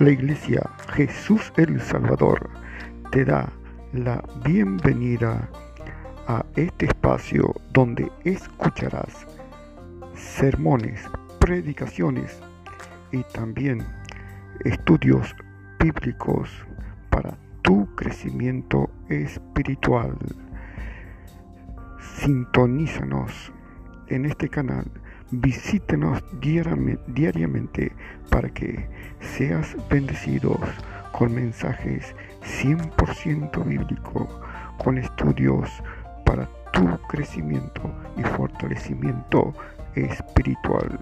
La Iglesia Jesús el Salvador te da la bienvenida a este espacio donde escucharás sermones, predicaciones y también estudios bíblicos para tu crecimiento espiritual. Sintonízanos en este canal, visítenos diariamente para que seas bendecido con mensajes 100% bíblicos, con estudios para tu crecimiento y fortalecimiento espiritual.